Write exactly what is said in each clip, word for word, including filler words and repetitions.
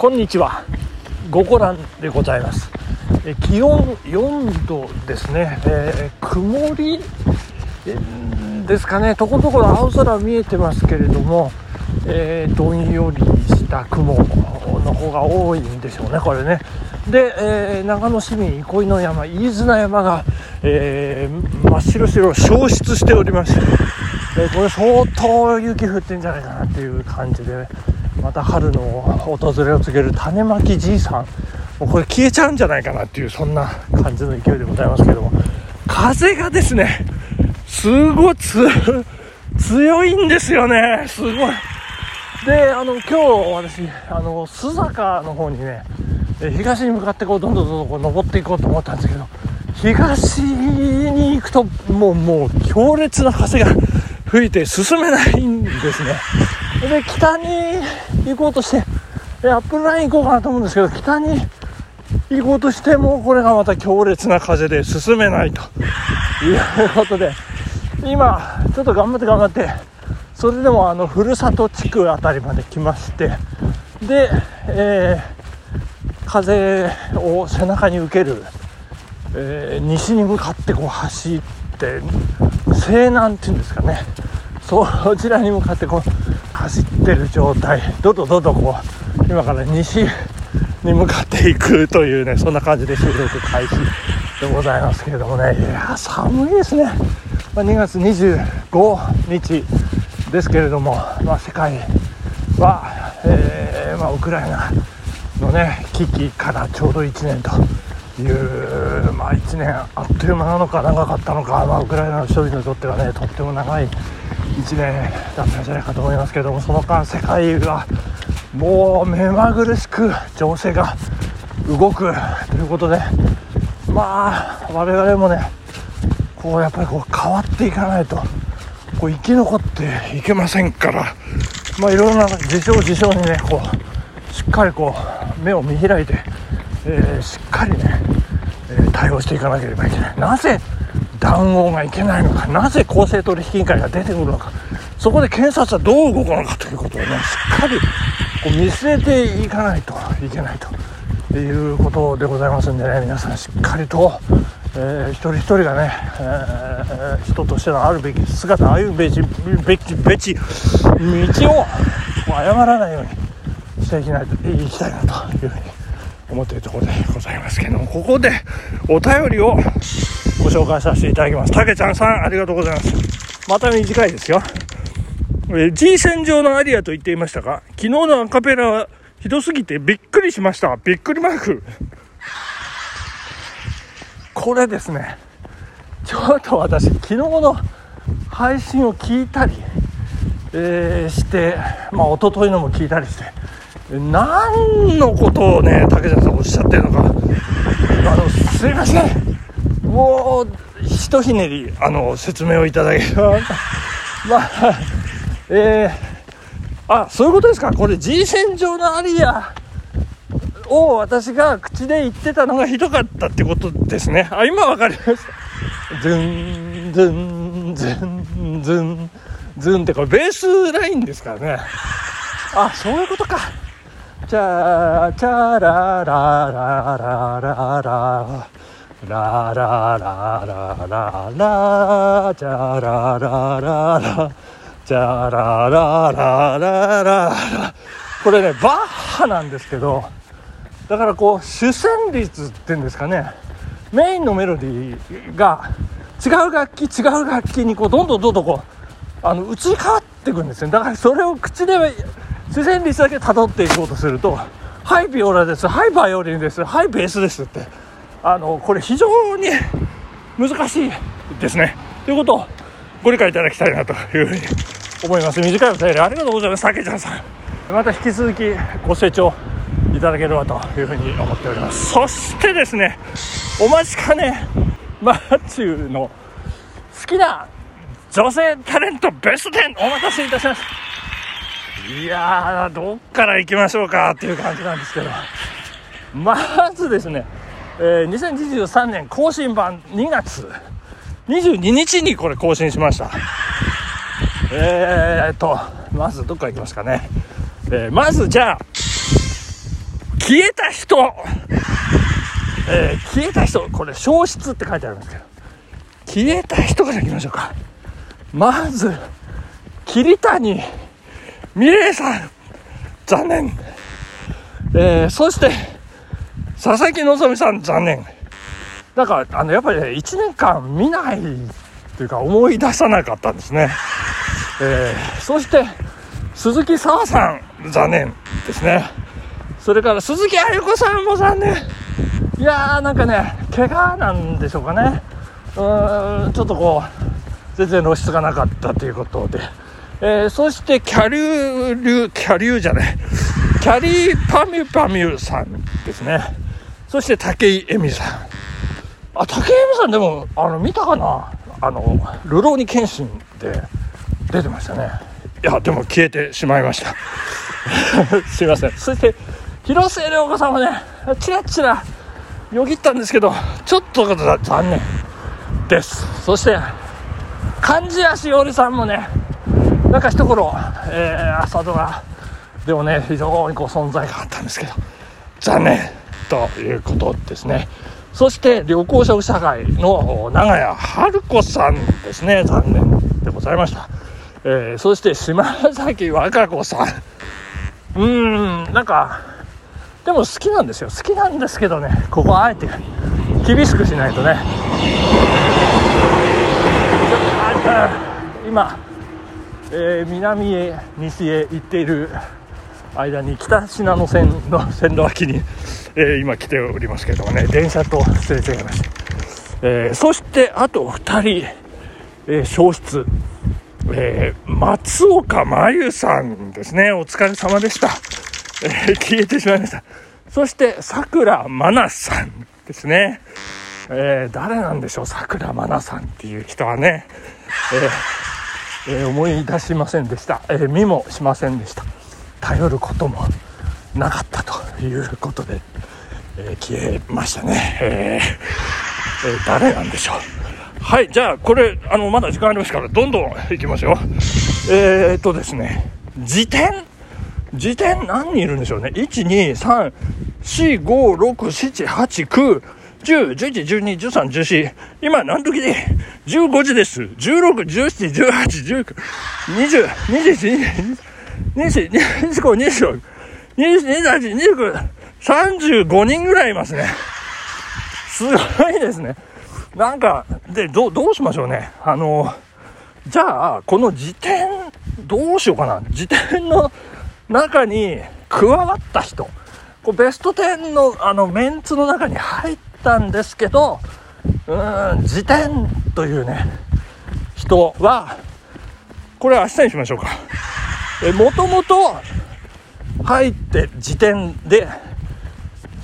こんにちは、ごこらんでございます。え気温よんどですね、えー、曇りですかね。ところどころ青空見えてますけれども、えー、どんよりした雲の方が多いんでしょうね、これね。で、えー、長野市民憩いの山、飯綱山が、えー、真っ白白消失しておりまして、えー、これ相当雪降ってんじゃないかなっていう感じで、ね、また春の訪れを告げる種まきじいさん、もうこれ消えちゃうんじゃないかなっていう、そんな感じの勢いでございますけども、風がですねすごいつ強いんですよね、すごい。で、あの今日私あの須坂の方にね、東に向かってこうどんどんどんどんこう登っていこうと思ったんですけど、東に行くともうもう強烈な風が吹いて進めないんですね。で、北に行こうとして、アップライン行こうかなと思うんですけど、北に行こうとしてもこれがまた強烈な風で進めないということで、今ちょっと頑張って頑張って、それでもあのふるさと地区あたりまで来まして、で、えー、風を背中に受ける、えー、西に向かってこう走って、西南っていうんですかね、そちらに向かってこう走ってる状態、どどどどこう今から西に向かっていくというね、そんな感じで収録開始でございますけれどもね。いや寒いですね、まあ、にがつにじゅうごにちですけれども、まあ、世界は、えーまあ、ウクライナの、ね、危機からちょうどいちねんという、まあ、いちねんあっという間なのか長かったのか、まあ、ウクライナの人々にとってはねとっても長いいちねんだったんじゃないかと思いますけれども、その間世界がもう目まぐるしく情勢が動くということで、まあ我々もねこうやっぱりこう変わっていかないとこう生き残っていけませんから、まあいろんな事象事象にねこうしっかりこう目を見開いて、えー、しっかりね、えー、対応していかなければいけない。なぜ談合がいけないのか、なぜ公正取引委員会が出てくるのか、そこで検察はどう動くのかということをね、しっかりこう見据えていかないといけないということでございますんでね、皆さんしっかりと、えー、一人一人がね、えー、人としてのあるべき姿、歩むべきべきべき道を誤らないようにしていきないといきたいなというふうに思っているところでございますけれども、ここでお便りをご紹介させていただきます。たけちゃんさん、ありがとうございます。また短いですよ。 G 線上のアリアと言っていましたが、昨日のアカペラはひどすぎてびっくりしました。びっくりマーク。これですね、ちょっと私昨日の配信を聞いたり、えー、して、まあ、一昨日のも聞いたりして、何のことをねたけちゃんさんおっしゃってるのか、あのすいません、もうひとひねりあの説明をいただければまあ、えー、あ、そういうことですか。これ G 線上のアリアを私が口で言ってたのがひどかったってことですね。あ、今わかりました。ズンズンズンズンズンって、これベースラインですからね。あ、そういうことか。チャーチャーラーラーラーラーラーラーラーラーラーラーラーチャーラーラーラーラーチャーラーラーラーラーラー。これねバッハなんですけど、だからこう主旋律っていうんですかね、メインのメロディーが違う楽器違う楽器にこうどんどんどんどんこうあの移り変わっていくんですね。だからそれを口で主旋律だけ辿っていこうとすると、はいビオラです、はいバイオリンです、はいベースですって、あのこれ非常に難しいですねということをご理解いただきたいなというふうに思います。短いお便りありがとうございます、たけちゃんさん。また引き続きご清聴いただければというふうに思っております。そしてですね、お待ちかねマーチューの好きな女性タレントベストテン、お待たせいたします。いやー、どっから行きましょうかっていう感じなんですけど、まずですね、えー、にせんにじゅうさんねん更新版にがつにじゅうににちにこれ更新しました。えーっとまずどっから行きますかね、えー、まずじゃあ消えた人、えー、消えた人、これ消失って書いてあるんですけど、消えた人からいきましょうか。まず桐谷美玲さん、残念。えー、そして佐々木希さん、残念。だからあのやっぱりね、いちねんかん見ないというか思い出さなかったんですね。えー、そして鈴木紗和さん、残念ですね。それから鈴木亜由子さんも残念。いやーなんかね、怪我なんでしょうかね。うーん、ちょっとこう全然露出がなかったということで、えー、そしてキャリュールキャリューじゃないキャリーパミュパミュさんですね。そして武井絵美さん、あ武井絵美さんでもあの見たかな、あのるろうに剣心で出てましたね。いやでも消えてしまいましたすいません。そして広末涼子さんもね、チラチラよぎったんですけど、ちょっと残念です。そして貫地谷しおりさんもね、なんか一頃、えー、朝ドラでもね非常にこう存在があったんですけど、残念ということですね。そして緑黄色社会の長屋春子さんですね、残念でございました。えー、そして島崎和歌子さん、うーんなんかでも好きなんですよ、好きなんですけどね、ここはあえて厳しくしないとね。今、えー、南へ西へ行っている間に北信濃線の線路脇に、えー、今来ておりますけどもね、電車とすれ違いました。えー、そしてあとふたり、えー、消失、えー、松岡真由さんですね、お疲れ様でした。えー、消えてしまいました。そしてさくらまなさんですね、えー、誰なんでしょう、さくらまなさんっていう人はね、えーえー、思い出しませんでした、えー、見もしませんでした。頼ることもなかったということで、えー、消えましたね。えーえー、誰なんでしょう。はい、じゃあこれあのまだ時間ありますからどんどんいきますよ。えー、っとですね、辞典辞典何人いるんでしょうね。 いち、に、さん、よん、ご、ろく、なな、はち、きゅう、じゅう、じゅういち、じゅうに、じゅうさん、じゅうよん、今何時でじゅうごじです。じゅうろく、じゅうなな、じゅうはち、じゅうきゅう、にじゅう、にじゅういち、にじゅうに、にじゅうに、にじゅうさん、にじゅうよん、にじゅうご、にじゅうろく、さんじゅうごにんぐらいいますね。すごいですね。なんかで ど, どうしましょうね。あのじゃあこの辞典どうしようかな。辞典の中に加わった人、こうベストじゅう の, あのメンツの中に入ったんですけど、うーん辞典というね人はこれ明日にしましょうか。もともと入って辞典で、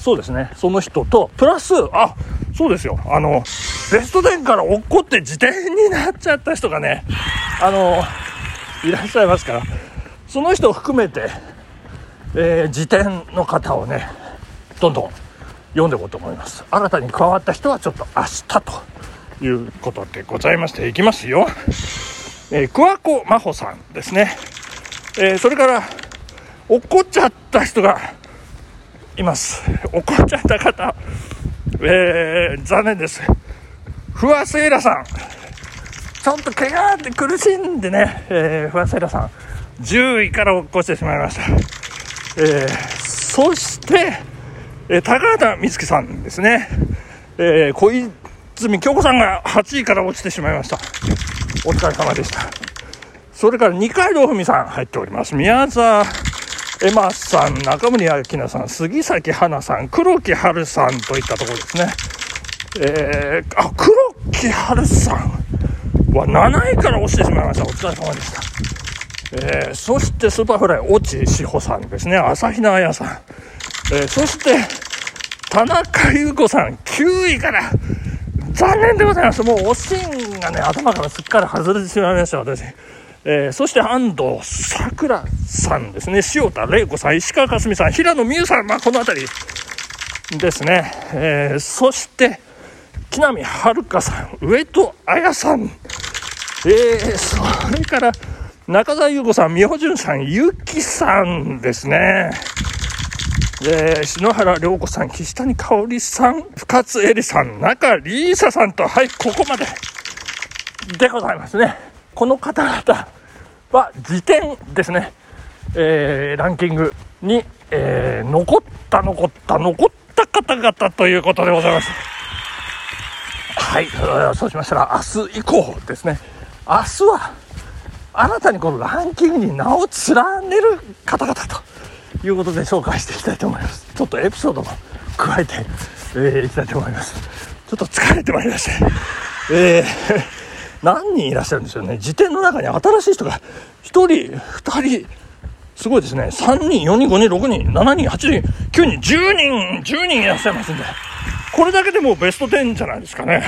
そうですね、その人とプラス、あそうですよ、あのベストじゅうから落っこって辞典になっちゃった人がね、あのいらっしゃいますから、その人を含めて、えー、辞典の方をねどんどん読んでいこうと思います。新たに加わった人はちょっと明日ということでございまして、いきますよ。桑子真帆さんですね、えー、それから落っこっちゃった人がいます。落っこっちゃった方、えー、残念です。不破聖衣来さん、ちょっと怪我で苦しんでね、えー、不破聖衣来さんじゅういから落っこしてしまいました。えー、そして、えー、高畑充希さんですね、えー、小泉京子さんがはちいから落ちてしまいました。お疲れ様でした。それから二階堂ふみさん入っております。宮沢エマさん、中森明菜さん、杉咲花さん、黒木春さんといったところですね。えー、あ黒木春さんはなないから落ちてしまいました。お疲れ様でした。えー、そしてスーパーフライ越智志保さんですね、朝比奈彩さん、えー、そして田中優子さんきゅういから、残念でございます。もうおしんがね頭からすっかり外れてしまいました、私。えー、そして安藤さくらさんですね、塩田玲子さん、石川佳純さん、平野美宇さん、まあ、この辺りですね。えー、そして木南春香さん、上戸彩さん、えー、それから中澤優子さん、美穂純さん、ゆきさんですね。えー、篠原涼子さん、岸谷香織さん、深津絵里さん、中里依紗さんと、はい、ここまででございますね。この方々は時点ですね、えー、ランキングに、えー、残った残った残った方々ということでございます。はい、そうしましたら明日以降ですね、明日は新たにこのランキングに名を連ねる方々ということで紹介していきたいと思います。ちょっとエピソードも加えて、えー、いきたいと思います。ちょっと疲れてまいりまして、えー、何人いらっしゃるんですよね。辞典の中に新しい人がひとりふたり、すごいですね。さんにんよにんごにんろくにんしちにんはちにんきゅうにんじゅうにんじゅうにんいらっしゃいますんで、これだけでもうベストじゅうじゃないですかね。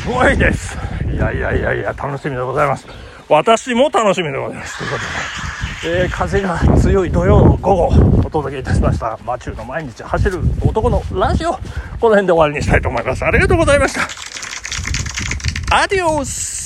すごいです。いやいやいやいや、楽しみでございます。私も楽しみでございます。ということで、えー、風が強い土曜の午後お届けいたしましたマチューの毎日走る男のラジオ、この辺で終わりにしたいと思います。ありがとうございました。アディオス。